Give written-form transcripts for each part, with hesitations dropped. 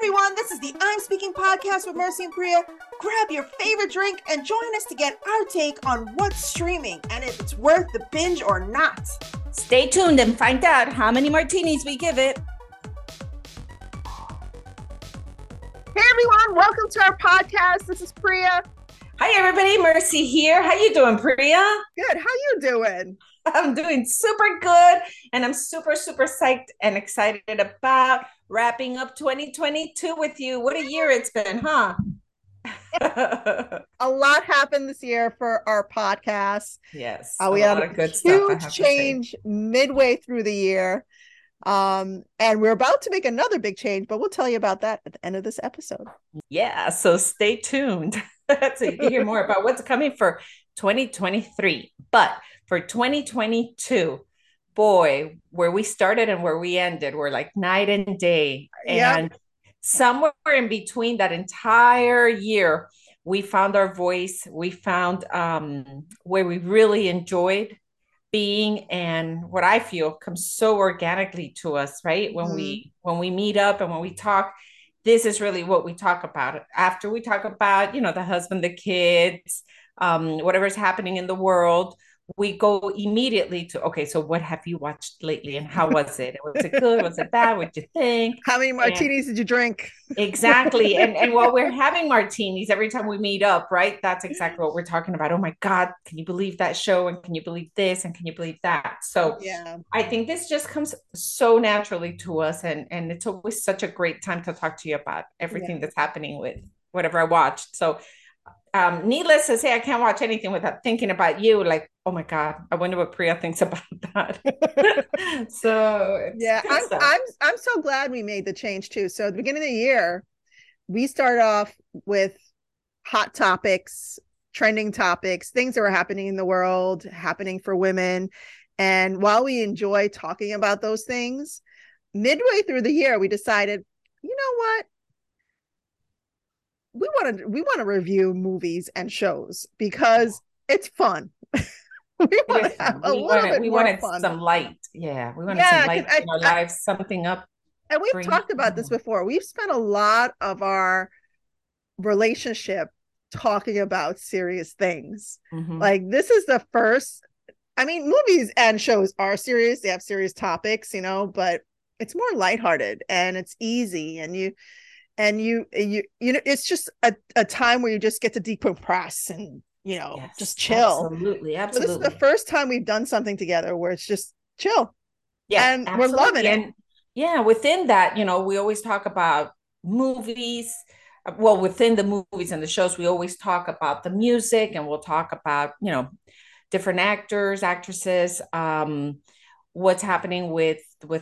everyone, this is the I'm Speaking Podcast with Mercy and Priya. Grab your favorite drink and join us to get our take on what's streaming and if it's worth the binge or not. Stay tuned and find out how many martinis we give it. Hey everyone, welcome to our podcast. This is Priya. Hi everybody, Mercy here. How you doing, Priya? Good, how you doing? I'm doing super good, and I'm super psyched and excited about wrapping up 2022 with you. What a year it's been, huh? A lot happened this year for our podcast. Yes, we had a good huge change midway through the year, and we're about to make another big change, but we'll tell you about that at the end of this episode. Yeah, so stay tuned so you can hear more about what's coming for 2023. But for 2022, boy, where we started and where we ended were like night and day. And somewhere in between that entire year, we found our voice. We found where we really enjoyed being, and what I feel comes so organically to us, right? When we meet up and when we talk, this is really what we talk about. After we talk about, you know, the husband, the kids, whatever's happening in the world, we go immediately to, okay, so what have you watched lately and how was it? Was it good? Was it bad? What did you think? How many martinis did you drink? Exactly. And while we're having martinis every time we meet up, right? That's exactly what we're talking about. Oh my God, can you believe that show? And can you believe this? And can you believe that? So yeah. I think this just comes so naturally to us. And it's always such a great time to talk to you about everything that's happening with whatever I watched. So needless to say, I can't watch anything without thinking about you. Like, oh my God, I wonder what Priya thinks about that. So yeah, I'm so glad we made the change too. So at the beginning of the year, we started off with hot topics, trending topics, things that were happening in the world, happening for women. And while we enjoy talking about those things, midway through the year, we decided, you know what? We want to review movies and shows because it's fun. we wanted some light. Yeah, we wanted some light in our lives, something up. And we've talked about this before. We've spent a lot of our relationship talking about serious things. Mm-hmm. Like this is the first. I mean, movies and shows are serious. They have serious topics, you know, but it's more lighthearted and it's easy, and you know, it's just a time where you just get to decompress and, you know, just chill. Absolutely. So this is the first time we've done something together where it's just chill. Yeah. And absolutely. We're loving it. Yeah. Within that, you know, we always talk about movies. Well, within the movies and the shows, we always talk about the music, and we'll talk about, you know, different actors, actresses, what's happening with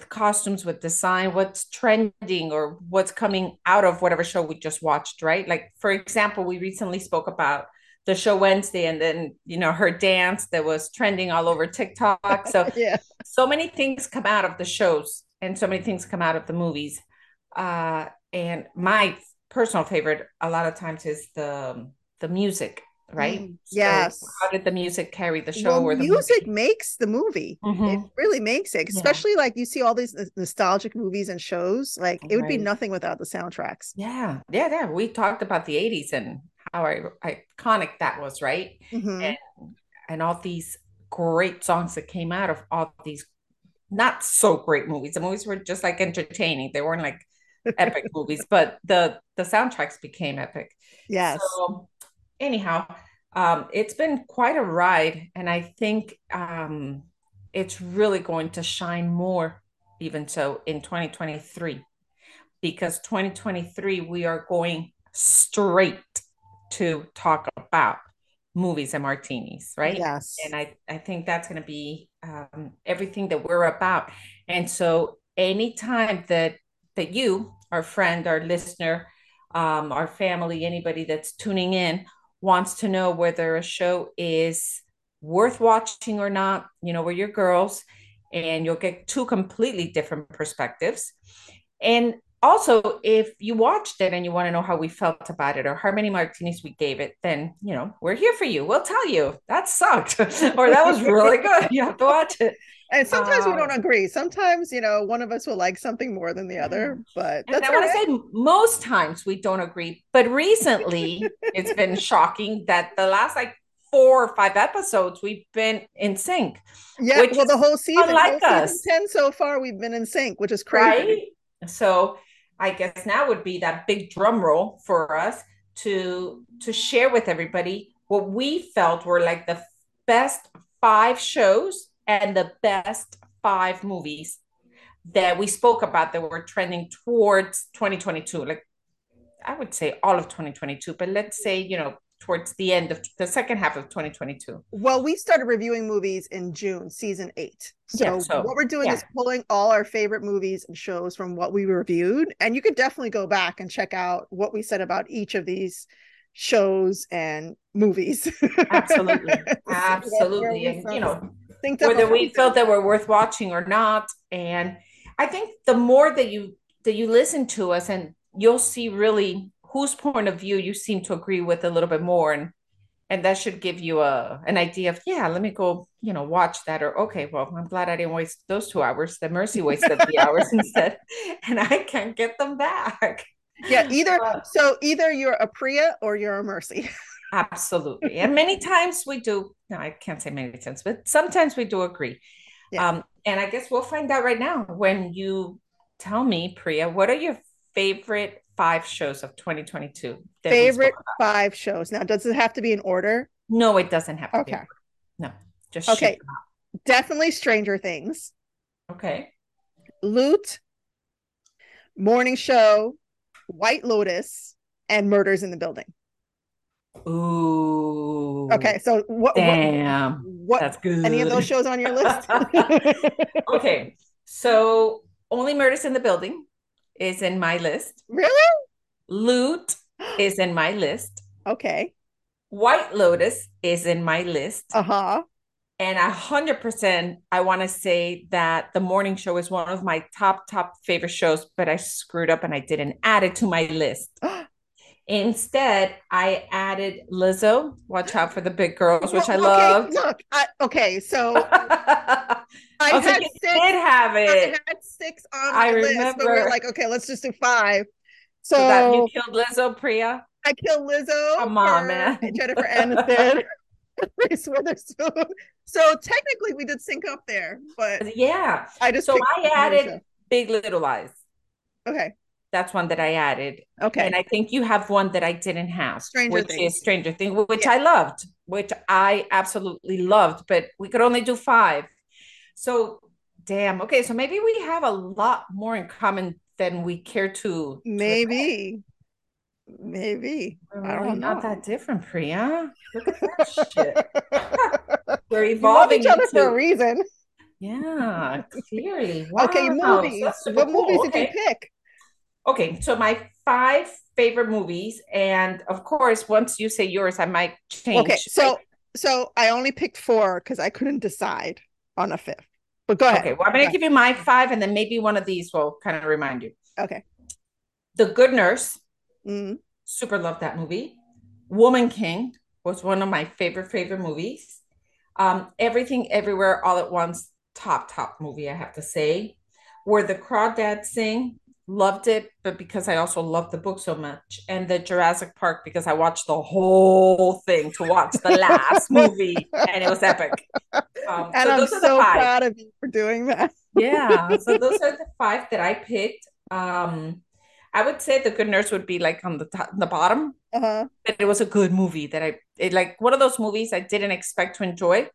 costumes, with design, what's trending or what's coming out of whatever show we just watched, right? Like, for example, we recently spoke about the show Wednesday, and then, you know, her dance that was trending all over TikTok. So so many things come out of the shows and so many things come out of the movies. And my personal favorite a lot of times is the music. Right. Yes. So how did the music carry the show? Well, or the music makes the movie. Mm-hmm. It really makes it, especially like you see all these nostalgic movies and shows. Like it would be nothing without the soundtracks. Yeah. Yeah. Yeah. We talked about the 80s and how iconic that was. Right. Mm-hmm. And all these great songs that came out of all these not so great movies. The movies were just like entertaining. They weren't like epic movies, but the soundtracks became epic. Yes. So, anyhow, it's been quite a ride, and I think it's really going to shine more even so in 2023, because 2023, we are going straight to talk about movies and martinis, right? Yes. And I think that's going to be everything that we're about. And so anytime that you, our friend, our listener, our family, anybody that's tuning in, wants to know whether a show is worth watching or not, you know, we're your girls, and you'll get two completely different perspectives. And Also, if you watched it and you want to know how we felt about it or how many martinis we gave it, then, you know, we're here for you. We'll tell you that sucked or that was really good. You have to watch it. And sometimes we don't agree. Sometimes, you know, one of us will like something more than the other. But that's what I say. Most times we don't agree. But recently, it's been shocking that the last like 4 or 5 episodes, we've been in sync. Yeah, well, the whole season, unlike us. Season 10 so far, we've been in sync, which is crazy. Right? So I guess now would be that big drum roll for us to share with everybody what we felt were like the best 5 shows and the best 5 movies that we spoke about that were trending towards 2022. Like I would say all of 2022, but let's say, you know, towards the end of the second half of 2022. Well, we started reviewing movies in June, season 8. So what we're doing is pulling all our favorite movies and shows from what we reviewed. And you could definitely go back and check out what we said about each of these shows and movies. Absolutely. And, you know, whether we felt that we're worth watching or not. And I think the more that you listen to us, and you'll see really whose point of view you seem to agree with a little bit more. And that should give you an idea of, yeah, let me go, you know, watch that. Or, okay, well, I'm glad I didn't waste those 2 hours. The Mercy wasted 3 hours instead. And I can't get them back. Yeah, either you're a Priya or you're a Mercy. Absolutely. And many times we do. No, I can't say many times, but sometimes we do agree. Yeah. And I guess we'll find out right now when you tell me, Priya, what are your favorite 5 shows of 2022? Favorite 5 shows. Now, does it have to be in order? No, it doesn't have to be. Okay. No, just okay. Definitely Stranger Things. Okay. Loot, Morning Show, White Lotus, and Murders in the Building. Ooh. Okay, so what that's good. Any of those shows on your list? Okay, so Only Murders in the Building is in my list. Really? Loot is in my list. Okay. White Lotus is in my list. Uh-huh. And 100%, I want to say that The Morning Show is one of my top favorite shows, but I screwed up and I didn't add it to my list. Instead, I added Lizzo, Watch Out for the Big Girls, which I loved. Look, I had six on my list, but we're like, okay, let's just do 5. So that you killed Lizzo, Priya? I killed Lizzo. Come on, man. Jennifer Aniston. So technically we did sync up there, but yeah. I added Big Little Lies. Okay. That's one that I added. Okay. And I think you have one that I didn't have, which is Stranger Things, which I loved, which I absolutely loved, but we could only do 5. So, damn. Okay. So maybe we have a lot more in common than we care to. Maybe. I don't know. Not that different, Priya. Look at that shit. We're evolving. We love each other for a reason. Yeah, clearly. Wow. Okay, movies. What movies did you pick? Okay, so my 5 favorite movies, and of course, once you say yours, I might change. Okay, so I only picked 4 because I couldn't decide on a 5th. But go ahead. Okay, well, I'm going to give you my 5, and then maybe one of these will kind of remind you. Okay. The Good Nurse. Mm-hmm. Super loved that movie. Woman King was one of my favorite movies. Everything Everywhere All at Once, top movie, I have to say. Where the Crawdads Sing. Loved it, but because I also loved the book so much, and the Jurassic Park because I watched the whole thing to watch the last movie, and it was epic. And I'm so proud of you for doing that. Yeah, so those are the 5 that I picked. I would say The Good Nurse would be like on the top, the bottom, but it was a good movie that it like one of those movies I didn't expect to enjoy.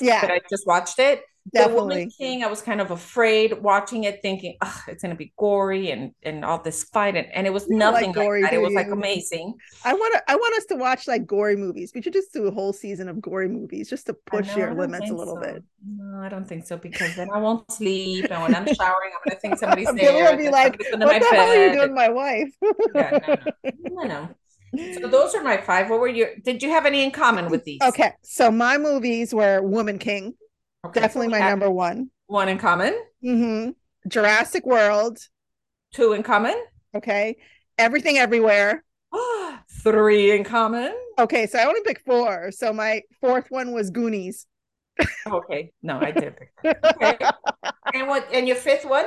Yeah, but I just watched it. Definitely. The Woman King, I was kind of afraid watching it, thinking, oh, it's going to be gory and all this fight. And it was nothing like that. It was like amazing. I want us to watch like gory movies. We should just do a whole season of gory movies just to push your limits a little bit. No, I don't think so, because then I won't sleep. And when I'm showering, I'm going to think somebody's there. I'll be like, what the hell are you doing, my wife? Yeah, no. So those are my 5. What were your, did you have any in common with these? Okay. So my movies were Woman King. Okay, definitely so my number one in common. Mm-hmm. Jurassic World, Two in common. Okay. Everything Everywhere. 3 in common. Okay, so I only picked 4. So my fourth one was Goonies. Okay. No, I did pick that. Okay. And what, and your fifth one?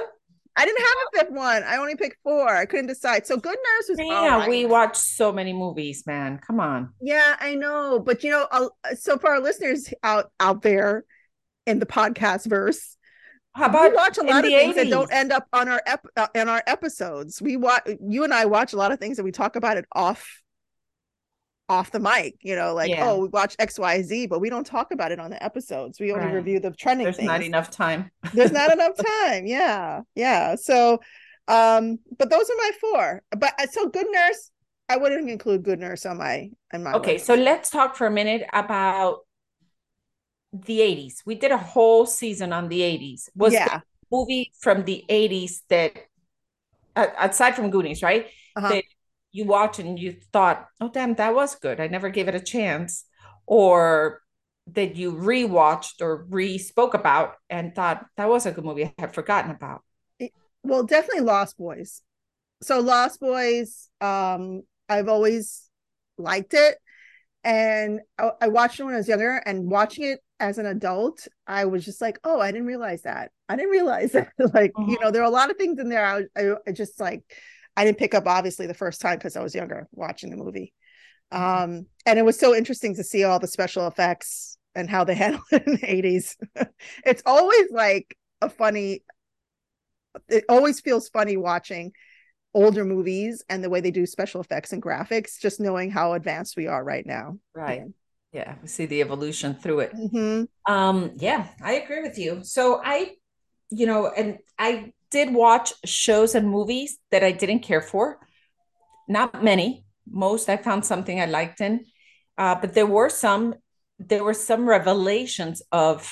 I didn't have a fifth one. I only picked 4. I couldn't decide. So Good Nurse was Yeah, we watched so many movies, man. Come on. Yeah, I know. But you know, so for our listeners out there in the podcast verse, how about we watch a lot of things 80s. That don't end up on our in our episodes. We you and I watch a lot of things that we talk about it off the mic, you know, like, yeah. Oh, we watch XYZ, but we don't talk about it on the episodes. We only review the trending things. There's not enough time. There's not enough time. Yeah. Yeah. So, but those are my 4, but so Good Nurse, I wouldn't include Good Nurse on my. Okay. List. So let's talk for a minute about the 80s. We did a whole season on the 80s. Was yeah. The movie from the 80s that aside from Goonies, right? Uh-huh. That you watch and you thought, oh, damn, that was good. I never gave it a chance. Or that you rewatched or re-spoke about and thought that was a good movie I had forgotten about. Well, definitely Lost Boys. So Lost Boys, I've always liked it. And I watched it when I was younger, and watching it as an adult, I was just like, oh, I didn't realize that. Like, mm-hmm. You know, there are a lot of things in there. I just like, I didn't pick up obviously the first time because I was younger watching the movie. And it was so interesting to see all the special effects and how they handled it in the 80s. It's always like it always feels funny watching older movies and the way they do special effects and graphics, just knowing how advanced we are right now. Right. Yeah. We see the evolution through it. Mm-hmm. Yeah, I agree with you. So I did watch shows and movies that I didn't care for. Not many. Most I found something I liked in. But there were some revelations of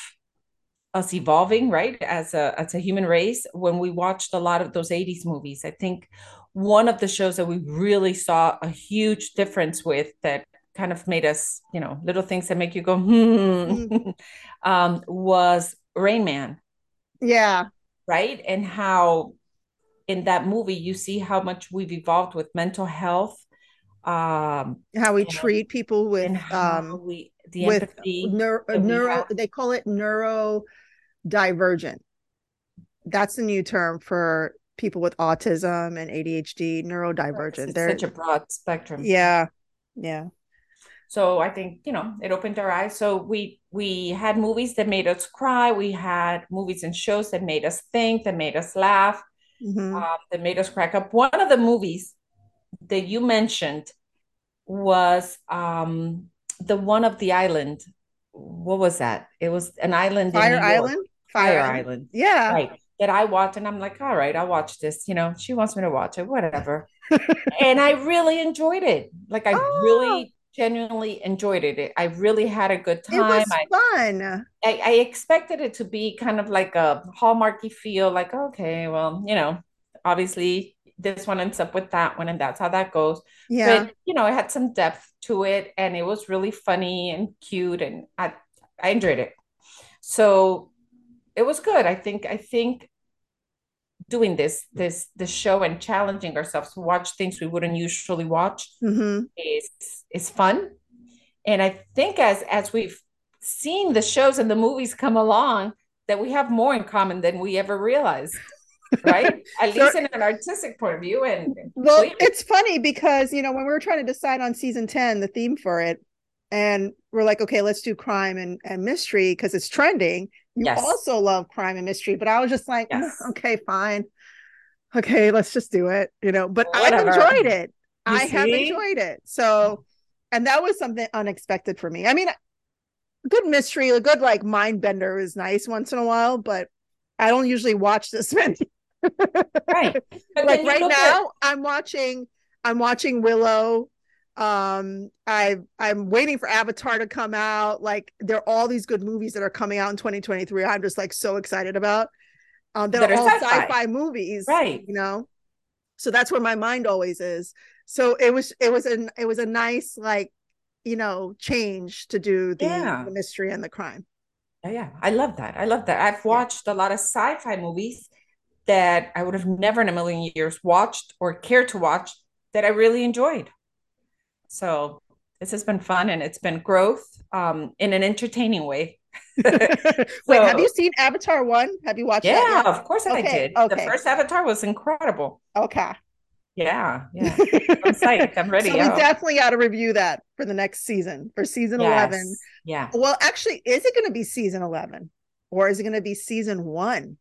us evolving, right? As a human race, when we watched a lot of those 80s movies. I think one of the shows that we really saw a huge difference with that kind of made us, you know, little things that make you go, was Rain Man. Yeah. Right. And how in that movie, you see how much we've evolved with mental health, how we treat people with, with empathy, they call it neurodivergent. That's the new term for people with autism and ADHD, neurodivergent. It's such a broad spectrum. Yeah. Yeah. So I think, you know, it opened our eyes. So we had movies that made us cry. We had movies and shows that made us think, that made us laugh, that made us crack up. One of the movies that you mentioned was the one of the island. What was that? It was an island. Fire Island? Fire Island. Yeah. Right. That I watched, and I'm like, all right, I'll watch this. You know, she wants me to watch it, whatever. And I really enjoyed it. Like genuinely enjoyed it. I really had a good time. It was fun. I expected it to be kind of like a Hallmarky feel, like, okay, well, you know, obviously this one ends up with that one and that's how that goes. Yeah. But, you know, it had some depth to it and it was really funny and cute, and I enjoyed it. So it was good. I think doing this show and challenging ourselves to watch things we wouldn't usually watch is fun. And I think as we've seen the shows and the movies come along, that we have more in common than we ever realized, right? At least in an artistic point of view. And well, it's funny because, you know, when we were trying to decide on season 10, the theme for it, and we're like, okay, let's do crime and mystery because it's trending. You also love crime and mystery, but I was just like, okay, fine. Okay, let's just do it, you know, but whatever. I've enjoyed it. Have enjoyed it. So, and that was something unexpected for me. I mean, good mystery, a good like mind bender is nice once in a while, but I don't usually watch this many. Right. Like right now I'm watching Willow. I'm waiting for Avatar to come out. Like, there are all these good movies that are coming out in 2023. I'm just like so excited about. That are all sci-fi movies, right? You know, so that's where my mind always is. So it was a nice, like, you know, change to do the mystery and the crime. Yeah, I love that. I've watched a lot of sci-fi movies that I would have never in a million years watched or cared to watch that I really enjoyed. So this has been fun, and it's been growth in an entertaining way. Wait, have you seen Avatar 1? Have you watched that? Yeah, of course I did. Okay. The first Avatar was incredible. Okay. Yeah. I'm psyched. I'm ready. So we definitely ought to review that for the next season, for season 11. Yeah. Well, actually, is it going to be season 11 or is it going to be season 1?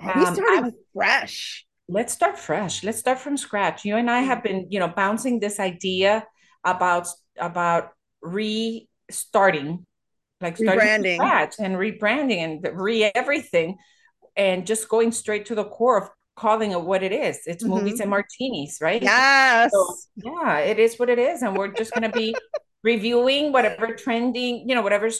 Are we starting fresh? Let's start fresh. Let's start from scratch. You and I have been, bouncing this idea about restarting, like rebranding and rebranding and everything, and just going straight to the core of calling it what it is. It's movies and martinis, right? Yes. So, yeah, it is what it is, and we're just going to be reviewing whatever's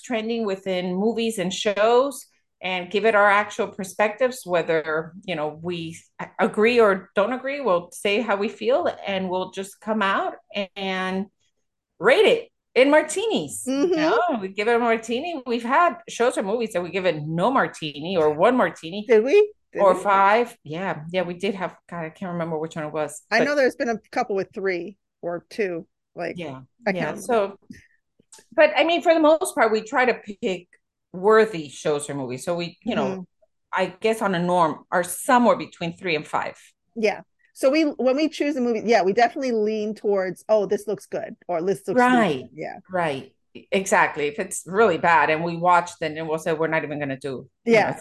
trending within movies and shows, and give it our actual perspectives, whether we agree or don't agree. We'll say how we feel, and we'll just come out and rate it in martinis. We give it a martini. We've had shows or movies that we give it no martini or one martini. Did we? Or 5. Yeah, we did have, God, I can't remember which one it was. I know there's been a couple with 3 or 2. So, but I mean, for the most part, we try to pick worthy shows or movies. So we, I guess on a norm are somewhere between 3 and 5. Yeah. So when we choose a movie, we definitely lean towards, oh, this looks good, or this looks good. Yeah. Right. Exactly. If it's really bad and we watched it, and we'll say we're not even going to do. Yeah.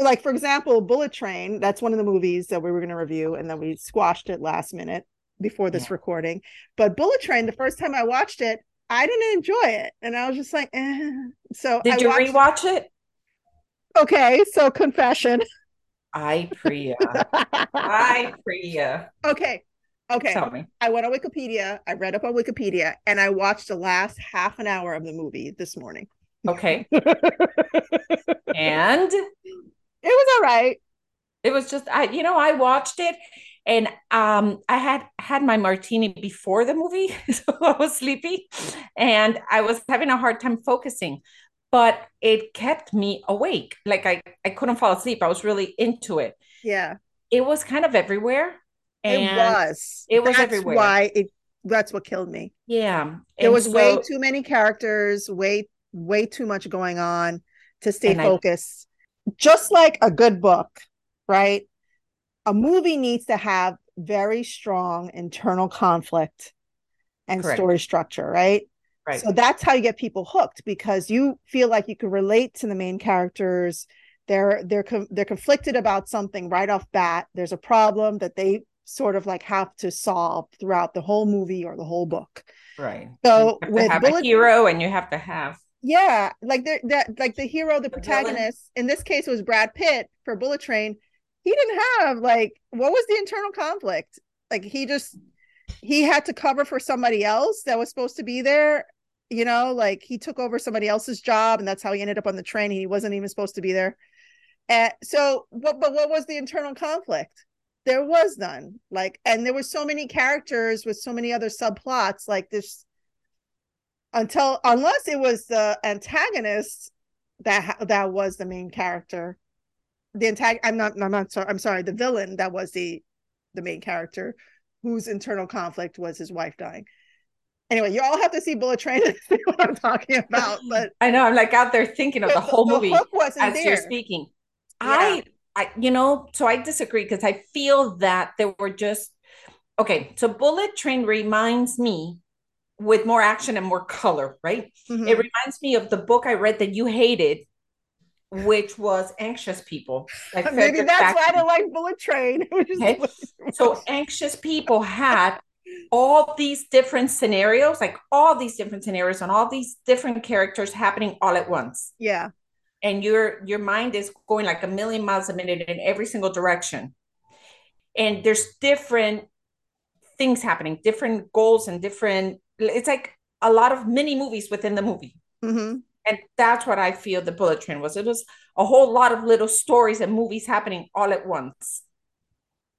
Like for example, Bullet Train. That's one of the movies that we were going to review, and then we squashed it last minute before this recording. But Bullet Train, the first time I watched it, I didn't enjoy it, and I was just like, eh. So did you rewatch it? Okay. So confession. Priya. Okay. Tell me. I read up on Wikipedia, and I watched the last half an hour of the movie this morning. Okay. And it was all right. It was just, I watched it, and I had my martini before the movie, so I was sleepy, and I was having a hard time focusing. But it kept me awake. Like I couldn't fall asleep. I was really into it. Yeah. It was kind of everywhere. It was everywhere. That's what killed me. Yeah. There was way too many characters, way too much going on to stay focused. Just like a good book, right? A movie needs to have very strong internal conflict and story structure, right? Right. So that's how you get people hooked, because you feel like you can relate to the main characters. They're conflicted about something right off bat. There's a problem that they sort of like have to solve throughout the whole movie or the whole book. Right. So you have to have a hero, and you have to have the hero, the protagonist. Villain. In this case, it was Brad Pitt for Bullet Train. He didn't have what was the internal conflict? He had to cover for somebody else that was supposed to be there. He took over somebody else's job, and that's how he ended up on the train. He wasn't even supposed to be there. And so, but what was the internal conflict? There was none. And there were so many characters with so many other subplots like this, unless it was the antagonist that was the main character, the villain that was the main character, whose internal conflict was his wife dying. Anyway, you all have to see Bullet Train to see what I'm talking about. But I know I'm out there thinking of the whole movie hook wasn't as there. You're speaking. Yeah. So I disagree, because I feel that there were so Bullet Train reminds me, with more action and more color, right? Mm-hmm. It reminds me of the book I read that you hated, which was Anxious People. Maybe that's why I don't like Bullet Train. Okay. So Anxious People had all these different scenarios and all these different characters happening all at once. Yeah. And your mind is going like a million miles a minute in every single direction. And there's different things happening, different goals and different, it's like a lot of mini movies within the movie. Mm-hmm. And that's what I feel the Bullet Train was. It was a whole lot of little stories and movies happening all at once.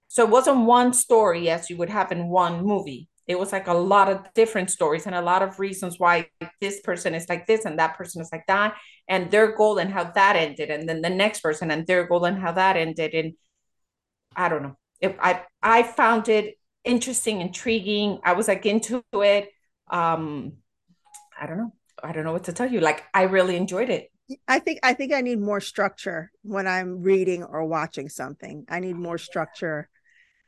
So it wasn't one story as you would have in one movie. It was like a lot of different stories and a lot of reasons why this person is like this and that person is like that, and their goal and how that ended, and then the next person and their goal and how that ended. And I don't know. I found it interesting, intriguing. I was like into it. I don't know what to tell you. Like, I really enjoyed it. I think I need more structure when I'm reading or watching something. I need more structure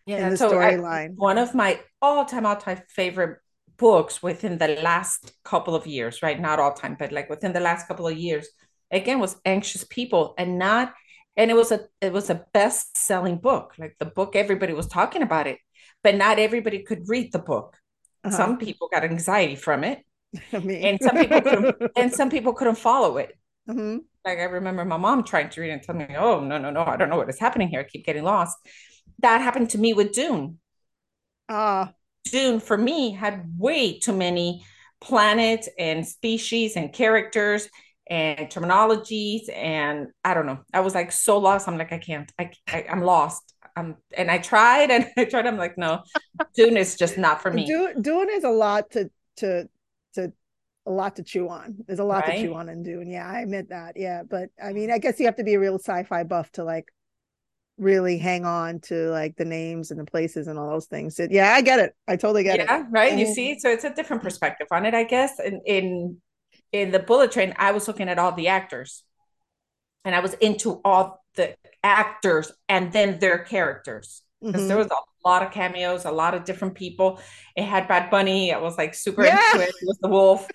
in the storyline. One of my all-time favorite books within the last couple of years, right? Not all time, but like within the last couple of years, again, was Anxious People, and it was a best-selling book. Like, the book, everybody was talking about it, but not everybody could read the book. Uh-huh. Some people got anxiety from it. And some people couldn't follow it. Mm-hmm. Like, I remember my mom trying to read and tell me, oh, no, I don't know what is happening here. I keep getting lost. That happened to me with Dune. Dune, for me, had way too many planets and species and characters and terminologies. And I don't know. I was like so lost. I'm like, I can't. I'm lost. And I tried. I'm like, no, Dune is just not for me. Dune is a lot to chew on. There's a lot to chew on in Dune. Yeah, I admit that. Yeah. But I mean, I guess you have to be a real sci-fi buff to like really hang on to like the names and the places and all those things. So, yeah, I get it. I totally get it. Yeah, right. And you see, so it's a different perspective on it, I guess. In the Bullet Train, I was looking at all the actors and I was into all the actors and then their characters. Because there was a lot of cameos, a lot of different people. It had Bad Bunny. I was like super into it. It was the wolf.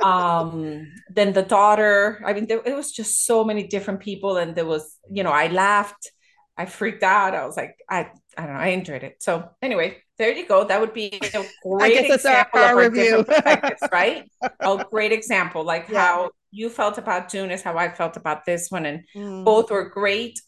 Then the daughter. I mean, it was just so many different people. And there was, I laughed. I freaked out. I was like, I don't know. I enjoyed it. So anyway, there you go. That would be a great example of our different perspectives, right? A great example. Like how you felt about Dune is how I felt about this one. And both were great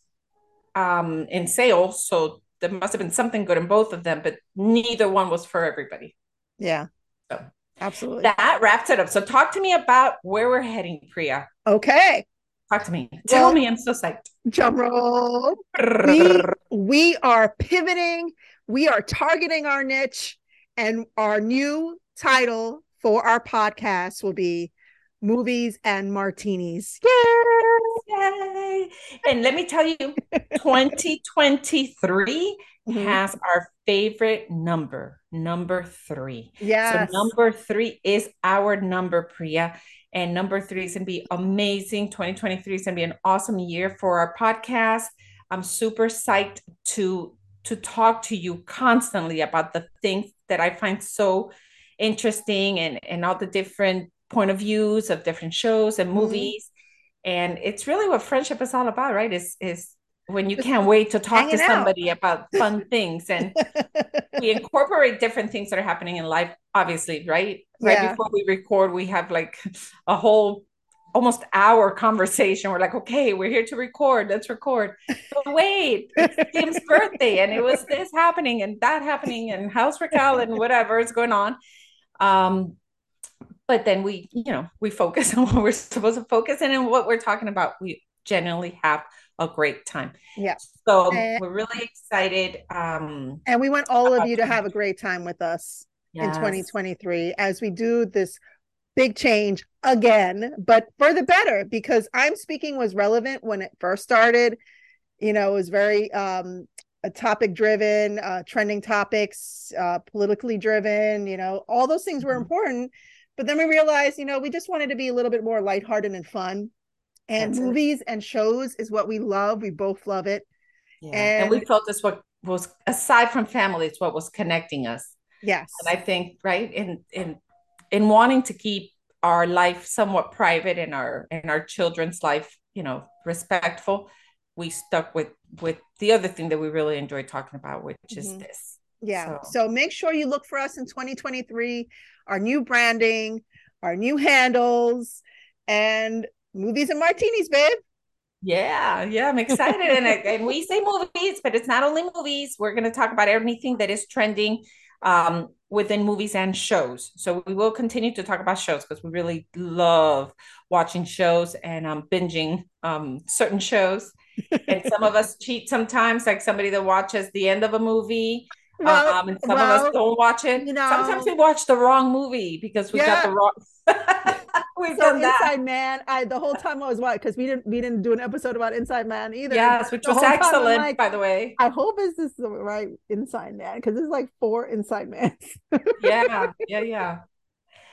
in sales. So there must have been something good in both of them, but neither one was for everybody. Yeah. So absolutely. That wraps it up. So talk to me about where we're heading, Priya. Okay. Talk to me. Tell me. I'm so psyched. Drum roll. We are pivoting. We are targeting our niche, and our new title for our podcast will be Movies and Martinis. Yay! And let me tell you, 2023 has our favorite number 3. Yes. So number 3 is our number, Priya. And number 3 is going to be amazing. 2023 is going to be an awesome year for our podcast. I'm super psyched to talk to you constantly about the things that I find so interesting and all the different point of views of different shows and movies. And it's really what friendship is all about, right? Is when you can't wait to talk to somebody about fun things. And we incorporate different things that are happening in life, obviously, right? Yeah. Right before we record, we have like a whole almost hour conversation. We're like, okay, we're here to record. Let's record. But wait, it's Tim's birthday. And it was this happening and that happening and House Raquel and whatever is going on. But then we focus on what we're supposed to focus in and what we're talking about. We genuinely have a great time. Yeah. So we're really excited. And we want all of you to have a great time with us in 2023 as we do this big change again, but for the better, because I'm Speaking was relevant when it first started. It was very topic driven, trending topics, politically driven, all those things were important. But then we realized, we just wanted to be a little bit more lighthearted and fun. And that's movies and shows is what we love. We both love it. Yeah. And we felt this what was, aside from family, it's what was connecting us. Yes. And I think, right, in wanting to keep our life somewhat private and our children's life, respectful, we stuck with the other thing that we really enjoy talking about, which is this. Yeah. So make sure you look for us in 2023, our new branding, our new handles, and Movies and Martinis, babe. Yeah. I'm excited. and we say movies, but it's not only movies. We're going to talk about anything that is trending within movies and shows. So we will continue to talk about shows because we really love watching shows and binging certain shows. And some of us cheat sometimes, like somebody that watches the end of a movie. And some of us don't watch it. Sometimes we watch the wrong movie because we got the wrong Inside Man. The whole time I was watching, because we didn't do an episode about Inside Man either. Yes, which was excellent, like, by the way. I hope this is the right Inside Man, because there's like 4 Inside Mans. Yeah.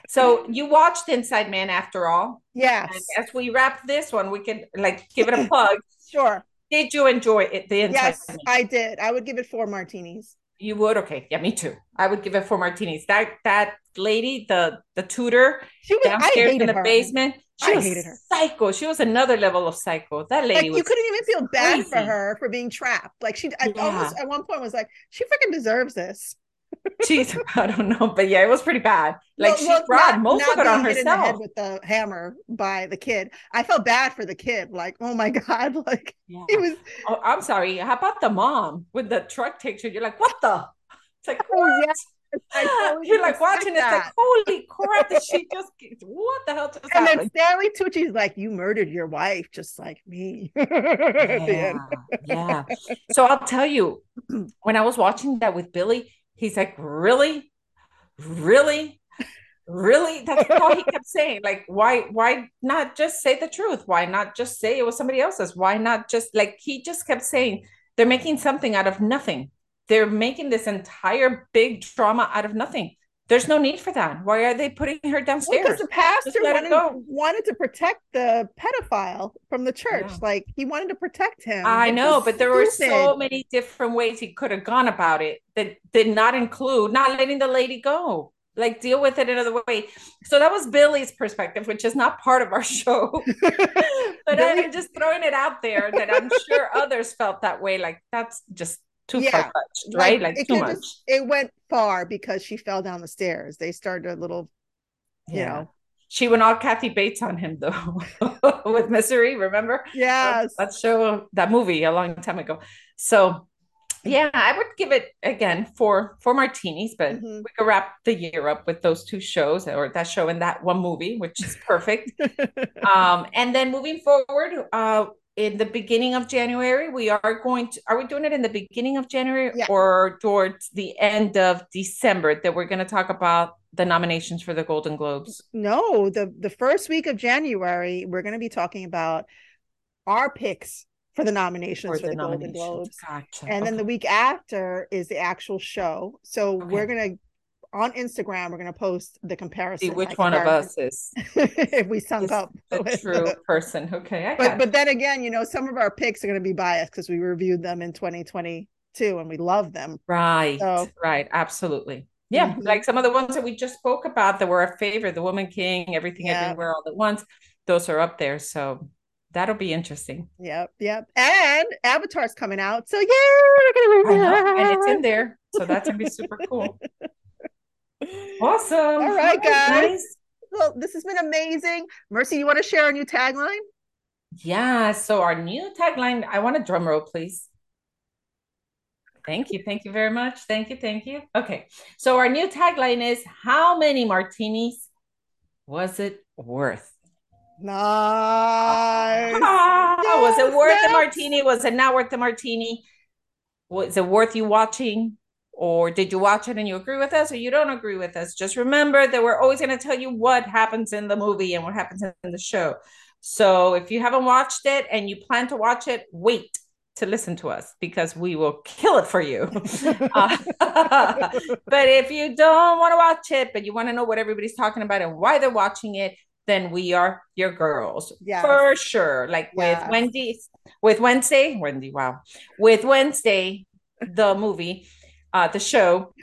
So you watched Inside Man after all. Yes. And as we wrap this one, we can like give it a plug. Sure. Did you enjoy it? Yes, I did. I would give it 4 martinis. You would? Okay. Yeah, me too. I would give it 4 martinis. That lady, the tutor, she was downstairs in the basement. I hated her. Psycho. She was another level of psycho. That lady, like, you couldn't even feel bad for her for being trapped. Like almost at one point was like, she freaking deserves this. Jeez, I don't know, but yeah, it was pretty bad. Like, she brought most of it on herself. In the head with the hammer by the kid. I felt bad for the kid. Like, oh my god, like it was. Oh, I'm sorry. How about the mom with the truck picture? You're like, what the? It's like, what? Oh, yes. Totally you're like watching that. It's like, holy crap! Did she just what the hell? Just and happened? Then Stanley Tucci's like, you murdered your wife, just like me. Yeah. So I'll tell you, when I was watching that with Billy. He's like, really? That's all he kept saying. Like, why not just say the truth? Why not just say it was somebody else's? Why not just, like, he just kept saying, they're making something out of nothing. They're making this entire big drama out of nothing. There's no need for that. Why are they putting her downstairs? Because the pastor wanted to protect the pedophile from the church. Yeah. Like, he wanted to protect him. I know, but there were so many different ways he could have gone about it that did not include not letting the lady go. Like, deal with it another way. So that was Billy's perspective, which is not part of our show. But I'm just throwing it out there that I'm sure others felt that way. Like, that's just too far-fetched, right? Like too much. It went far because she fell down the stairs. They started a little, you know. She went all Kathy Bates on him, though, with Misery, remember? Yes. That movie a long time ago. So, yeah, I would give it, again, 4 martinis, but we could wrap the year up with those 2 shows, or that show and that one movie, which is perfect. And then moving forward, in the beginning of January, we are going to, are we doing it in the beginning of January or towards the end of December that we're going to talk about the nominations for the Golden Globes? No, the first week of January, we're going to be talking about our picks for the nominations for the Golden Globes. Gotcha. And then the week after is the actual show. So we're going to, on Instagram, we're going to post the comparison. See which one of us is if we sunk up the true person. Okay, but then again, you know, some of our picks are going to be biased because we reviewed them in 2022 and we love them. Right, so. Right, absolutely. Yeah, like some of the ones that we just spoke about that were our favorite, The Woman King, Everything Everywhere All at Once. Those are up there, so that'll be interesting. Yep. And Avatar's coming out, so yeah, we're going to review, and it's in there, so that's going to be super cool. Awesome. All right, guys. Nice. Well, this has been amazing. Mercy, you want to share our new tagline? Yeah. So our new tagline, I want a drum roll, please. Thank you. Thank you very much. Thank you. Okay. So our new tagline is, how many martinis was it worth? Nice. Yes, was it worth the martini? Was it not worth the martini? Was it worth you watching? Or did you watch it and you agree with us or you don't agree with us? Just remember that we're always going to tell you what happens in the movie and what happens in the show. So if you haven't watched it and you plan to watch it, wait to listen to us because we will kill it for you. But if you don't want to watch it, but you want to know what everybody's talking about and why they're watching it, then we are your girls for sure. Like with Wednesday, the movie. The show,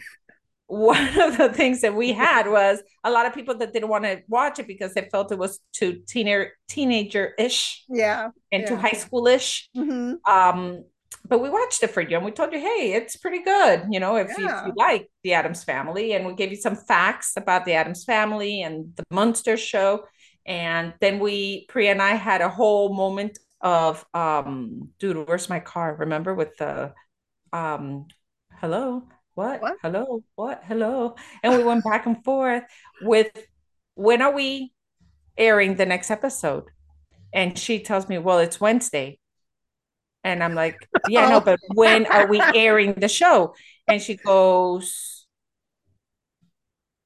one of the things that we had was a lot of people that didn't want to watch it because they felt it was too teenager-ish and too high school-ish. But we watched it for you and we told you, hey, it's pretty good. You know, if you like The Addams Family, and we gave you some facts about The Addams Family and the Munsters show. And then Priya and I had a whole moment of, Dude, Where's My Car? Remember with the... hello, what? Hello, what? Hello. And we went back and forth with, when are we airing the next episode? And she tells me, well, it's Wednesday. And I'm like, yeah, no, but when are we airing the show? And she goes,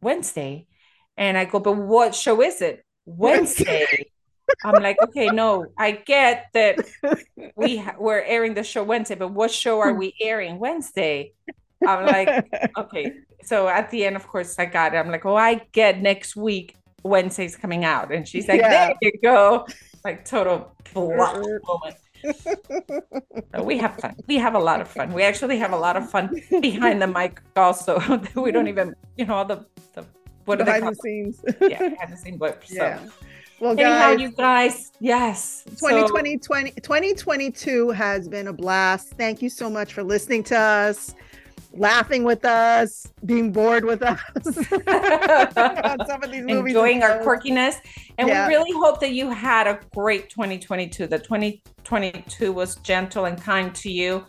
Wednesday. And I go, but what show is it? Wednesday. I'm like, okay, no, I get that we're airing the show Wednesday, but what show are we airing Wednesday? I'm like, okay. So at the end, of course, I got it. I'm like, oh, I get next week Wednesday's coming out. And she's like, yeah. There you go. Like total block moment. So we have fun. We have a lot of fun. We actually have a lot of fun behind the mic also. We don't even, all the what behind are they the scenes. Yeah, behind the scenes. But, yeah. So. Well, anyhow, guys, you guys, yes. 2022 has been a blast. Thank you so much for listening to us, laughing with us, being bored with us. On some of these movies, enjoying our quirkiness. And yeah. We really hope that you had a great 2022. That 2022 was gentle and kind to you.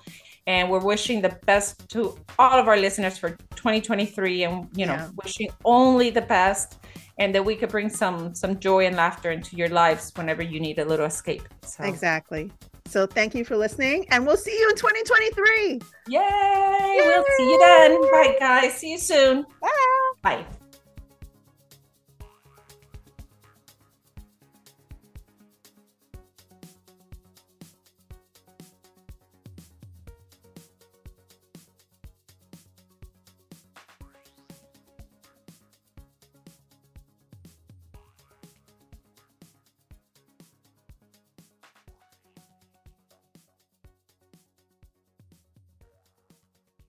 And we're wishing the best to all of our listeners for 2023 and, wishing only the best. And that we could bring some joy and laughter into your lives whenever you need a little escape. So. Exactly. So thank you for listening. And we'll see you in 2023. Yay! We'll see you then. Bye, guys. See you soon. Bye. Bye.